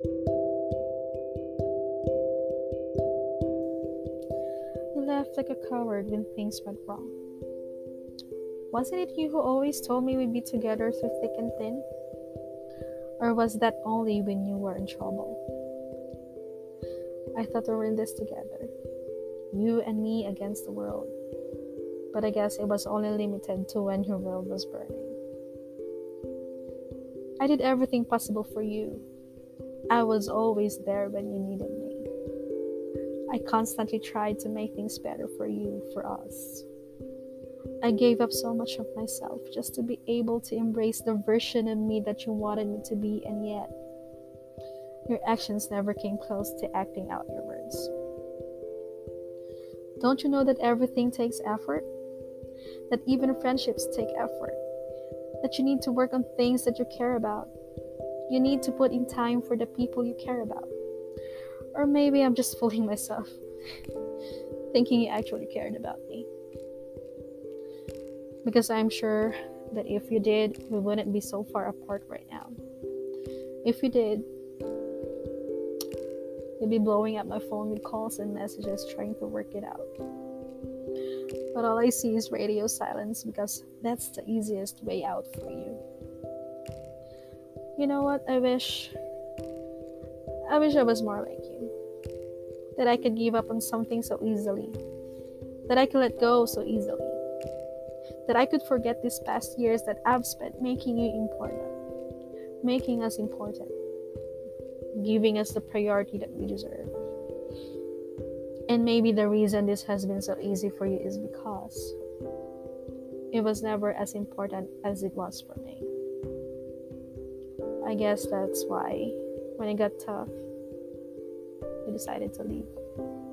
He left like a coward when things went wrong. Wasn't it you who always told me we'd be together through thick and thin? Or was that only when you were in trouble? I thought we were in this together, you and me against the world. But I guess it was only limited to when your world was burning. I did everything possible for you. I was always there when you needed me. I constantly tried to make things better for you, for us. I gave up so much of myself just to be able to embrace the version of me that you wanted me to be, and yet your actions never came close to acting out your words. Don't you know that everything takes effort? That even friendships take effort? That you need to work on things that you care about? You need to put in time for the people you care about? Or maybe I'm just fooling myself, thinking you actually cared about me. Because I'm sure that if you did, we wouldn't be so far apart right now. If you did, you'd be blowing up my phone with calls and messages trying to work it out. But all I see is radio silence, because that's the easiest way out for you. You know what? I wish I was more like you. That I could give up on something so easily. That I could let go so easily. That I could forget these past years that I've spent making you important. Making us important. Giving us the priority that we deserve. And maybe the reason this has been so easy for you is because it was never as important as it was for me. I guess that's why when it got tough, you decided to leave.